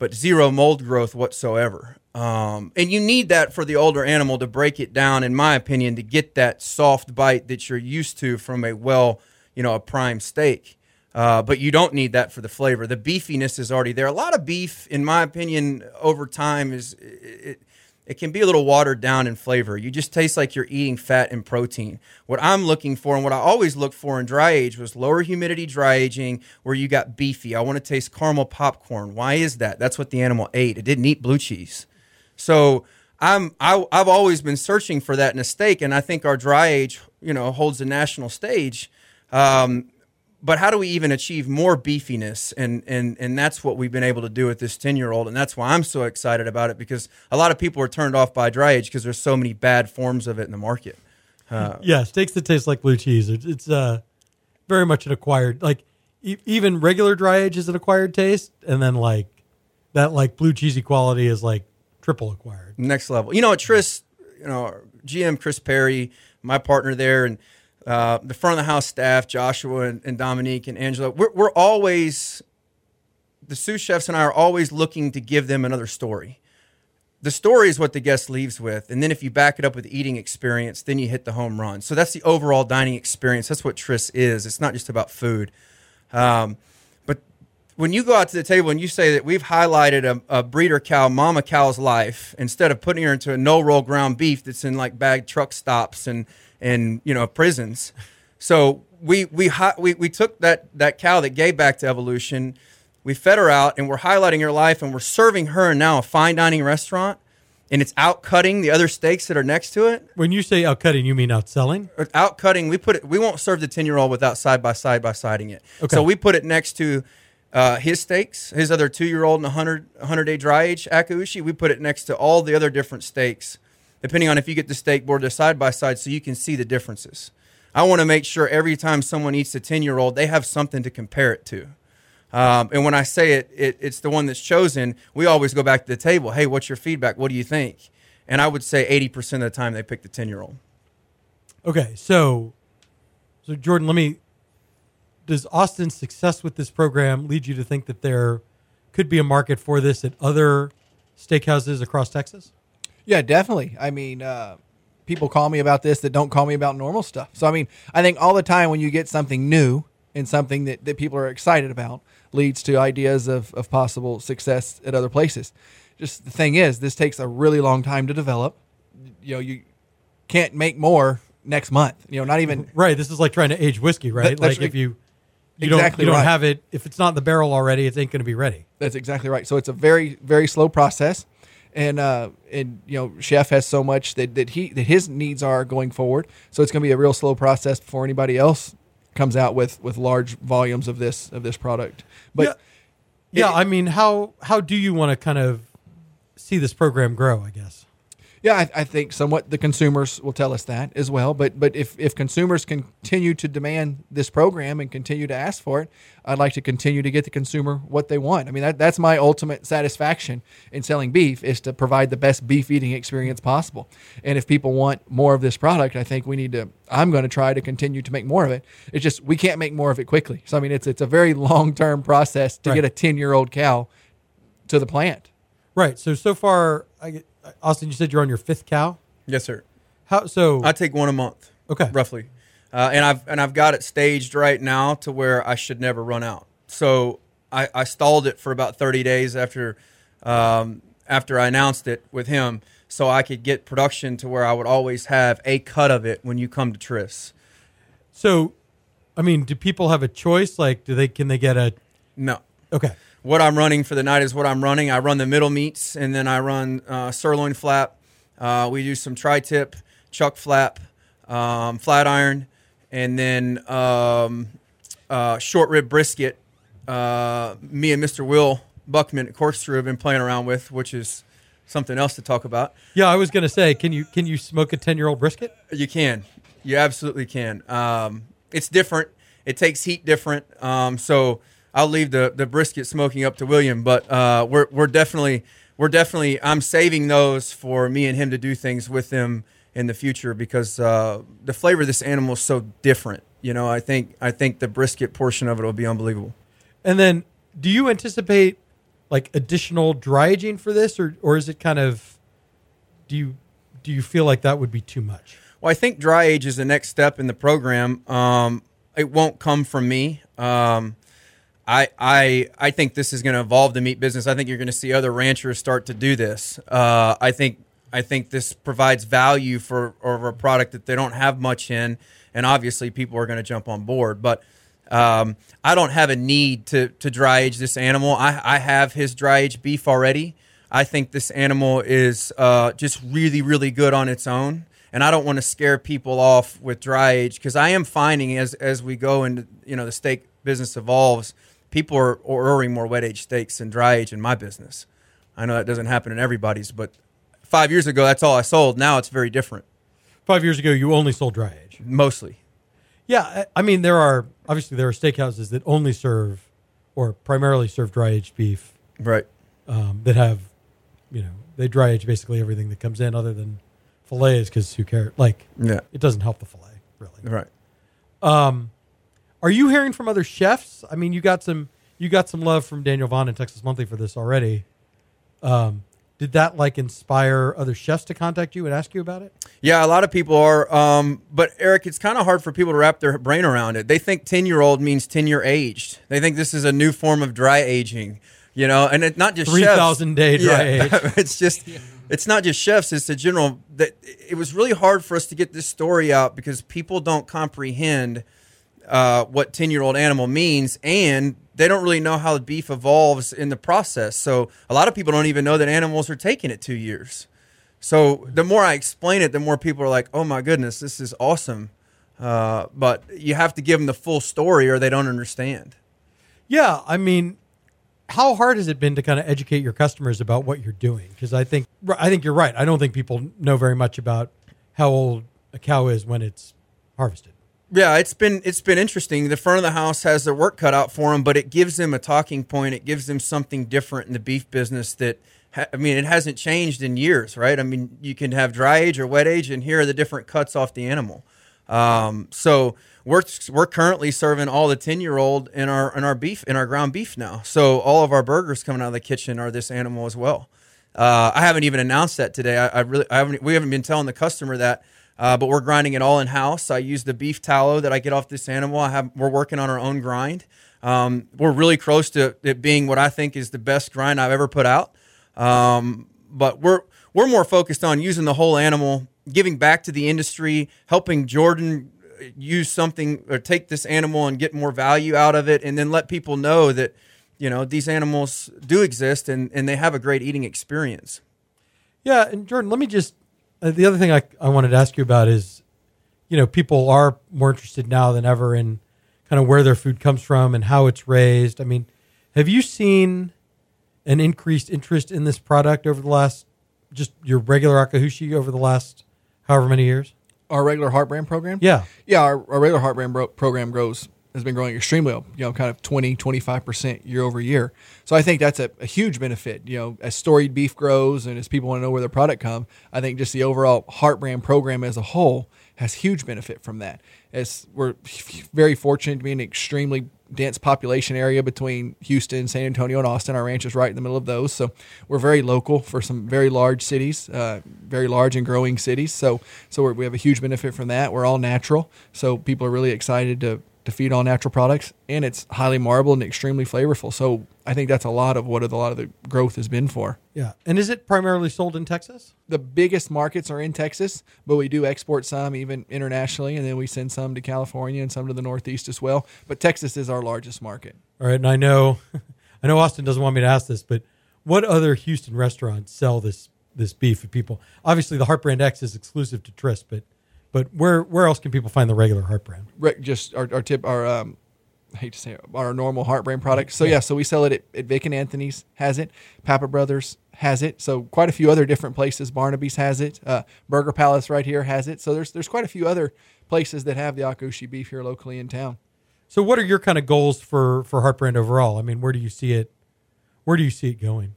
but zero mold growth whatsoever. Um, and you need that for the older animal to break it down, in my opinion, to get that soft bite that you're used to from a, well, you know, a prime steak. Uh, but you don't need that for the flavor. The beefiness is already there. A lot of beef, in my opinion, over time is... It, It can be a little watered down in flavor. You just taste like you're eating fat and protein. What I'm looking for and what I always look for in dry age was lower humidity dry aging where you got beefy. I want to taste caramel popcorn. Why is that? That's what the animal ate. It didn't eat blue cheese. So I'm, I, I've always been searching for that in a steak, and I think our dry age, you know, holds the national stage. Um, but how do we even achieve more beefiness? And and and that's what we've been able to do with this ten-year-old, and that's why I'm so excited about it, because a lot of people are turned off by dry age because there's so many bad forms of it in the market. Uh, yeah, steaks that taste like blue cheese. It's, it's uh, very much an acquired, like e- even regular dry age is an acquired taste, and then like that like blue cheesy quality is like triple acquired. Next level. You know, at Tris, you know, G M Chris Perry, my partner there, and Uh, the front of the house staff, Joshua and, and Dominique and Angela, we're, we're always, the sous chefs and I are always looking to give them another story. The story is what the guest leaves with. And then if you back it up with the eating experience, then you hit the home run. So that's the overall dining experience. That's what Tris is. It's not just about food. Um, but when you go out to the table and you say that we've highlighted a, a breeder cow, mama cow's life, instead of putting her into a no-roll ground beef that's in like bag truck stops and and, you know, prisons. So we we we we took that, that cow that gave back to evolution, we fed her out, and we're highlighting her life, and we're serving her in now a fine dining restaurant, and it's out-cutting the other steaks that are next to it. When you say out-cutting, you mean out-selling? Out-cutting, we put it, we won't serve the ten-year-old without side-by-side by siding it. Okay. So we put it next to uh, his steaks, his other two-year-old and one hundred, one hundred-day dry age Akaushi. We put it next to all the other different steaks, depending on if you get the steak board, they're side by side, so you can see the differences. I want to make sure every time someone eats a ten-year-old, they have something to compare it to. Um, and when I say it, it, it's the one that's chosen. We always go back to the table. Hey, what's your feedback? What do you think? And I would say eighty percent of the time they pick the ten-year-old. Okay, so, so Jordan, let me. Does Austin's success with this program lead you to think that there could be a market for this at other steakhouses across Texas? Yeah, definitely. I mean, uh, people call me about this that don't call me about normal stuff. So, I mean, I think all the time when you get something new and something that, that people are excited about leads to ideas of, of possible success at other places. Just the thing is, this takes a really long time to develop. You know, you can't make more next month. You know, not even... Right, this is like trying to age whiskey, right? That, like if you... You don't, exactly you don't right. have it. If it's not in the barrel already, it ain't going to be ready. That's exactly right. So it's a very, very slow process. And, uh, and you know, Chef has so much that, that he that his needs are going forward. So it's going to be a real slow process before anybody else comes out with, with large volumes of this of this product. But yeah, yeah it, I mean, how how do you want to kind of see this program grow, I guess? Yeah, I, I think somewhat the consumers will tell us that as well. But but if, if consumers continue to demand this program and continue to ask for it, I'd like to continue to get the consumer what they want. I mean, that, that's my ultimate satisfaction in selling beef, is to provide the best beef eating experience possible. And if people want more of this product, I think we need to, I'm going to try to continue to make more of it. It's just we can't make more of it quickly. So, I mean, it's, it's a very long-term process to right. get a ten-year-old cow to the plant. Right. So, so far, I get... Austin, you said you're on your fifth cow? Yes, sir. How so? I take one a month. Okay, roughly, uh, and I've and I've got it staged right now to where I should never run out. So I, I stalled it for about thirty days after um, after I announced it with him, so I could get production to where I would always have a cut of it when you come to Tris. So, I mean, do people have a choice? Like, do they can they get a no? Okay. What I'm running for the night is what I'm running. I run the middle meats, and then I run uh, sirloin flap. Uh, we do some tri-tip, chuck flap, um, flat iron, and then um, uh, short rib brisket. Uh, me and Mister Will Buckman at Corkscrew have been playing around with, which is something else to talk about. Yeah, I was going to say, can you can you smoke a ten-year-old brisket? You can. You absolutely can. Um, it's different. It takes heat different. Um, so... I'll leave the, the brisket smoking up to William, but uh, we're we're definitely we're definitely I'm saving those for me and him to do things with them in the future, because uh, the flavor of this animal is so different. You know, I think I think the brisket portion of it will be unbelievable. And then, do you anticipate like additional dry aging for this, or or is it kind of do you do you feel like that would be too much? Well, I think dry age is the next step in the program. Um, it won't come from me. Um, I, I I think this is going to evolve the meat business. I think you're going to see other ranchers start to do this. Uh, I think I think this provides value for or a product that they don't have much in, and obviously people are going to jump on board. But um, I don't have a need to to dry age this animal. I, I have his dry aged beef already. I think this animal is uh, just really, really good on its own. And I don't want to scare people off with dry age, because I am finding as as we go into, you know, the steak business evolves, people are ordering more wet aged steaks than dry aged in my business. I know that doesn't happen in everybody's, but five years ago, that's all I sold. Now it's very different. Five years ago, you only sold dry aged, mostly. Yeah, I mean, there are obviously there are steakhouses that only serve or primarily serve dry aged beef, right? Um, that have, you know, they dry age basically everything that comes in, other than fillets, because who cares? Like, yeah, it doesn't help the fillet really, right? Um, are you hearing from other chefs? I mean, you got some you got some love from Daniel Vaughn in Texas Monthly for this already. Um, did that like inspire other chefs to contact you and ask you about it? Yeah, a lot of people are. Um, but Eric, it's kind of hard for people to wrap their brain around it. They think ten-year-old means ten-year aged. They think this is a new form of dry aging, you know, and it's not just three thousand day dry age. It's just, it's not just chefs. It's the general that it was really hard for us to get this story out because people don't comprehend uh, what ten-year-old animal means, and they don't really know how the beef evolves in the process. So a lot of people don't even know that animals are taking it two years. So the more I explain it, the more people are like, oh my goodness, this is awesome. Uh, but you have to give them the full story or they don't understand. Yeah. I mean, how hard has it been to kind of educate your customers about what you're doing? Because I think, I think you're right. I don't think people know very much about how old a cow is when it's harvested. Yeah, it's been it's been interesting. The front of the house has their work cut out for them, but it gives them a talking point. It gives them something different in the beef business that, ha- I mean, it hasn't changed in years, right? I mean, you can have dry age or wet age, and here are the different cuts off the animal. Um, so we're we're currently serving all the ten-year-old in our in our beef in our ground beef now. So all of our burgers coming out of the kitchen are this animal as well. Uh, I haven't even announced that today. I, I really I haven't. We haven't been telling the customer that. Uh, but we're grinding it all in house. I use the beef tallow that I get off this animal. I have we're working on our own grind. Um, we're really close to it being what I think is the best grind I've ever put out. Um, but we're we're more focused on using the whole animal, giving back to the industry, helping Jordan use something or take this animal and get more value out of it, and then let people know that you know these animals do exist and and they have a great eating experience. Yeah, and Jordan, let me just. The other thing I, I wanted to ask you about is, you know, people are more interested now than ever in kind of where their food comes from and how it's raised. I mean, have you seen an increased interest in this product over the last, just your regular Akaushi over the last however many years? Our regular Heartbrand program? Yeah. Yeah, our, our regular Heartbrand bro- program grows, has been growing extremely well, you know, kind of twenty, twenty-five percent year over year. So I think that's a, a huge benefit, you know, as storied beef grows and as people want to know where their product comes, I think just the overall Heartbrand program as a whole has huge benefit from that. As we're very fortunate to be in an extremely dense population area between Houston, San Antonio, and Austin. Our ranch is right in the middle of those. So we're very local for some very large cities, uh, very large and growing cities. So so we're, we have a huge benefit from that. We're all natural. So people are really excited to to feed all natural products, and it's highly marbled and extremely flavorful. So I think that's a lot of what a lot of the growth has been for. Yeah. And is it primarily sold in Texas? The biggest markets are in Texas, but we do export some even internationally. And then we send some to California and some to the Northeast as well. But Texas is our largest market. All right. And I know, I know Austin doesn't want me to ask this, but what other Houston restaurants sell this, this beef to people? Obviously the Heartbrand X is exclusive to Tris, but But where where else can people find the regular Heartbrand? Re- just our, our tip, our um, I hate to say it, our normal Heartbrand products. So yeah. yeah, so we sell it at, at Vic and Anthony's has it, Papa Brothers has it. So quite a few other different places. Barnaby's has it, uh, Burger Palace right here has it. So there's there's quite a few other places that have the Akaushi beef here locally in town. So what are your kind of goals for for Heartbrand overall? I mean, where do you see it? Where do you see it going?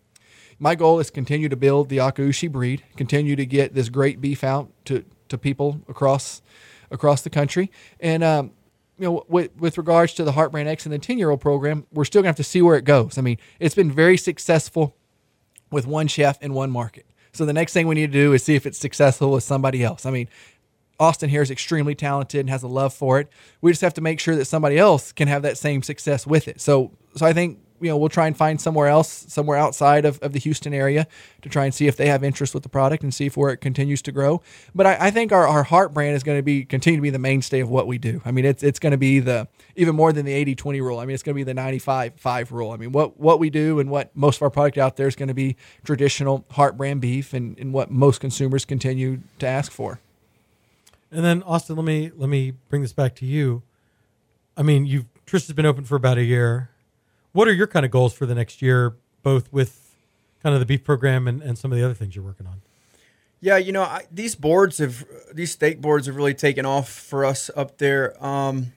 My goal is continue to build the Akaushi breed, continue to get this great beef out to. to people across across the country. And, um, you know, with, with regards to the Heartbrand X and the ten-year-old program, we're still going to have to see where it goes. I mean, it's been very successful with one chef in one market. So the next thing we need to do is see if it's successful with somebody else. I mean, Austin here is extremely talented and has a love for it. We just have to make sure that somebody else can have that same success with it. So so I think, you know, we'll try and find somewhere else, somewhere outside of, of the Houston area to try and see if they have interest with the product and see if where it continues to grow. But I, I think our, our Heartbrand is going to be continue to be the mainstay of what we do. I mean, it's it's going to be the even more than the eighty twenty rule. I mean, it's going to be the ninety-five five rule. I mean, what, what we do and what most of our product out there is going to be traditional Heartbrand beef and, and what most consumers continue to ask for. And then Austin, let me let me bring this back to you. I mean, you've Tris has been open for about a year. What are your kind of goals for the next year, both with kind of the beef program and, and some of the other things you're working on? Yeah, you know, I, these boards have, these steak boards have really taken off for us up there. Um,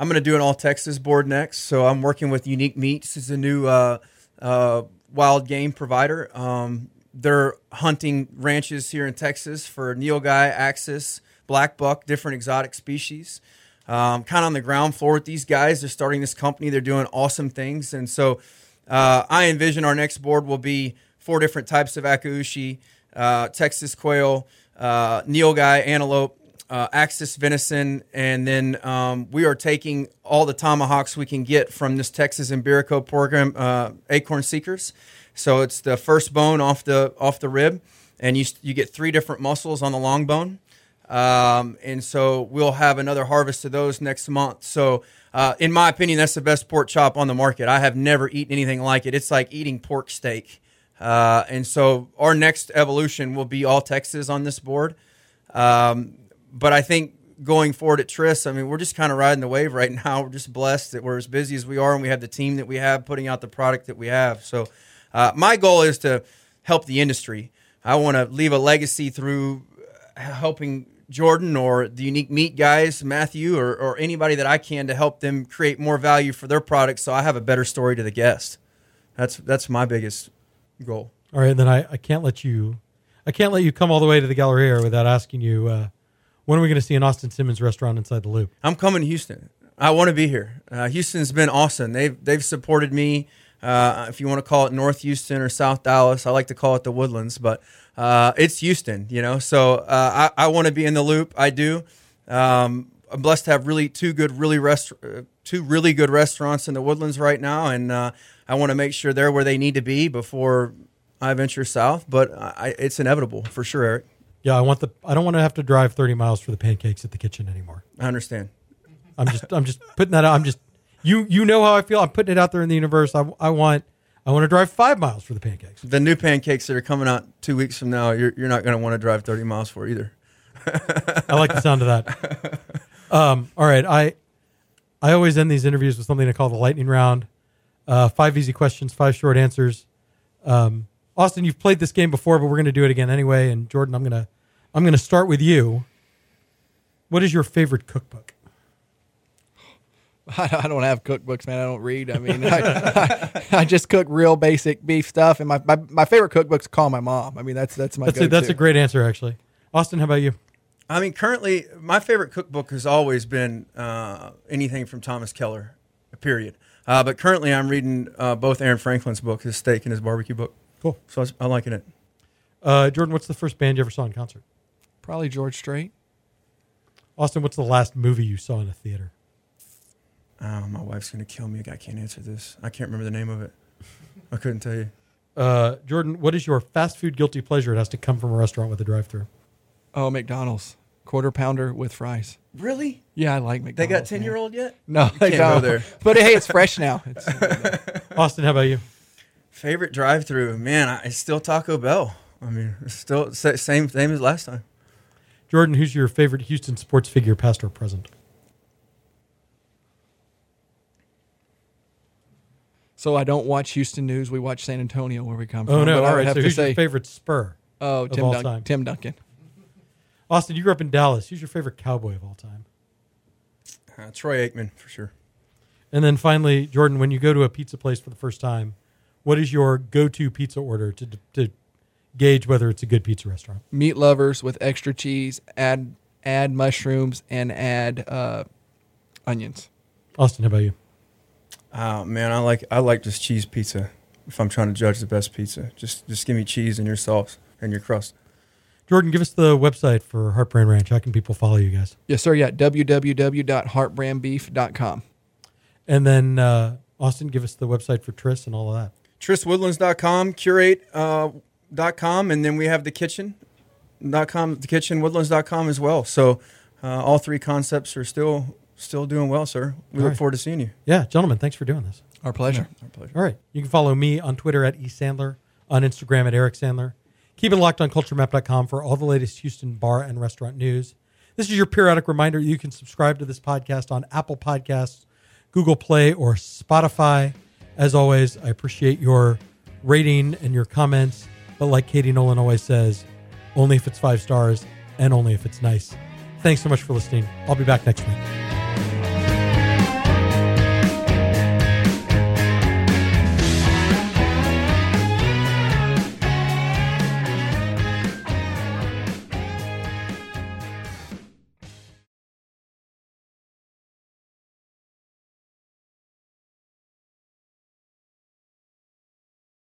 I'm going to do an all Texas board next. So I'm working with Unique Meats. It's a new uh, uh, wild game provider. Um, they're hunting ranches here in Texas for nilgai, axis, black buck, different exotic species. Um, kind of on the ground floor with these guys. They're starting this company. They're doing awesome things. And so uh, I envision our next board will be four different types of Akaushi. Uh, Texas quail, uh, nilgai, antelope, uh, axis venison, and then um, we are taking all the tomahawks we can get from this Texas Embirico program, uh, Acorn Seekers. So it's the first bone off the off the rib, and you you get three different muscles on the long bone, um, and so we'll have another harvest of those next month. So uh, in my opinion, that's the best pork chop on the market. I have never eaten anything like it. It's like eating pork steak. Uh, and so our next evolution will be all Texas on this board. Um, but I think going forward at Tris, I mean, we're just kind of riding the wave right now. We're just blessed that we're as busy as we are, and we have the team that we have putting out the product that we have. So uh, my goal is to help the industry. I want to leave a legacy through helping Jordan or the Unique Meat guys, Matthew, or, or anybody that I can to help them create more value for their products so I have a better story to the guest. That's, that's my biggest goal. All right, and then I, I can't let you, I can't let you come all the way to the gallery here without asking you, uh, when are we going to see an Austin Simmons restaurant inside the Loop? I'm coming to Houston. I want to be here. Uh, Houston's been awesome. They've they've supported me. Uh, if you want to call it North Houston or South Dallas, I like to call it the Woodlands, but uh, it's Houston, you know. So uh, I I want to be in the Loop. I do. Um, I'm blessed to have really two good, really rest, uh, two really good restaurants in the Woodlands right now, and uh, I want to make sure they're where they need to be before I venture south. But I, it's inevitable for sure, Eric. Yeah, I want the. I don't want to have to drive thirty miles for the pancakes at the kitchen anymore. I understand. I'm just. I'm just putting that out. I'm just. You. You know how I feel. I'm putting it out there in the universe. I. I want. I want to drive five miles for the pancakes. The new pancakes that are coming out two weeks from now, you're you're not going to want to drive thirty miles for either. I like the sound of that. Um, all right. I I always end these interviews with something I call the lightning round. Uh, five easy questions, five short answers. Um, Austin, you've played this game before, but we're going to do it again anyway. And Jordan, I'm gonna I'm gonna start with you. What is your favorite cookbook? I don't have cookbooks, man. I don't read. I mean, I, I, I just cook real basic beef stuff. And my, my, my favorite cookbook's Call My Mom. I mean, that's that's my that's a, that's a great answer, actually. Austin, how about you? I mean, currently, my favorite cookbook has always been uh, anything from Thomas Keller, period. Uh, but currently, I'm reading uh, both Aaron Franklin's book, his steak and his barbecue book. Cool. So I'm liking it. Uh, Jordan, what's the first band you ever saw in concert? Probably George Strait. Austin, what's the last movie you saw in a theater? Oh, my wife's going to kill me. I can't answer this. I can't remember the name of it. I couldn't tell you. Uh, Jordan, what is your fast food guilty pleasure? It has to come from a restaurant with a drive-thru. Oh, McDonald's. Quarter pounder with fries. Really? Yeah, I like McDonald's. They got ten-year-old yet? No, you they can't don't. Go there. But hey, it's fresh now. It's, Austin, how about you? Favorite drive-through, man, it's still Taco Bell. I mean, it's still same same as last time. Jordan, who's your favorite Houston sports figure, past or present? So I don't watch Houston news. We watch San Antonio where we come from. Oh no! But all right. Have so to who's say, your favorite Spur? Oh, of Tim, all Dun- time? Tim Duncan. Austin, you grew up in Dallas. Who's your favorite Cowboy of all time? Uh, Troy Aikman, for sure. And then finally, Jordan, when you go to a pizza place for the first time, what is your go-to pizza order to to gauge whether it's a good pizza restaurant? Meat lovers with extra cheese, add add mushrooms, and add uh, onions. Austin, how about you? Oh, man, I like I like just cheese pizza if I'm trying to judge the best pizza. Just just give me cheese and your sauce and your crust. Jordan, give us the website for Heartbrand Ranch. How can people follow you guys? Yes, sir. Yeah, w w w dot heartbrand beef dot com. And then, uh, Austin, give us the website for Tris and all of that. tris woodlands dot com, curate dot com, uh, and then we have the kitchen dot com, the kitchen, woodlands dot com as well. So uh, all three concepts are still still doing well, sir. We all look right. forward to seeing you. Yeah, gentlemen, thanks for doing this. Our pleasure. Yeah, our pleasure. All right. You can follow me on Twitter at e sandler, on Instagram at Eric Sandler. Keep it locked on culture map dot com for all the latest Houston bar and restaurant news. This is your periodic reminder. You can subscribe to this podcast on Apple Podcasts, Google Play, or Spotify. As always, I appreciate your rating and your comments. But like Katie Nolan always says, only if it's five stars and only if it's nice. Thanks so much for listening. I'll be back next week.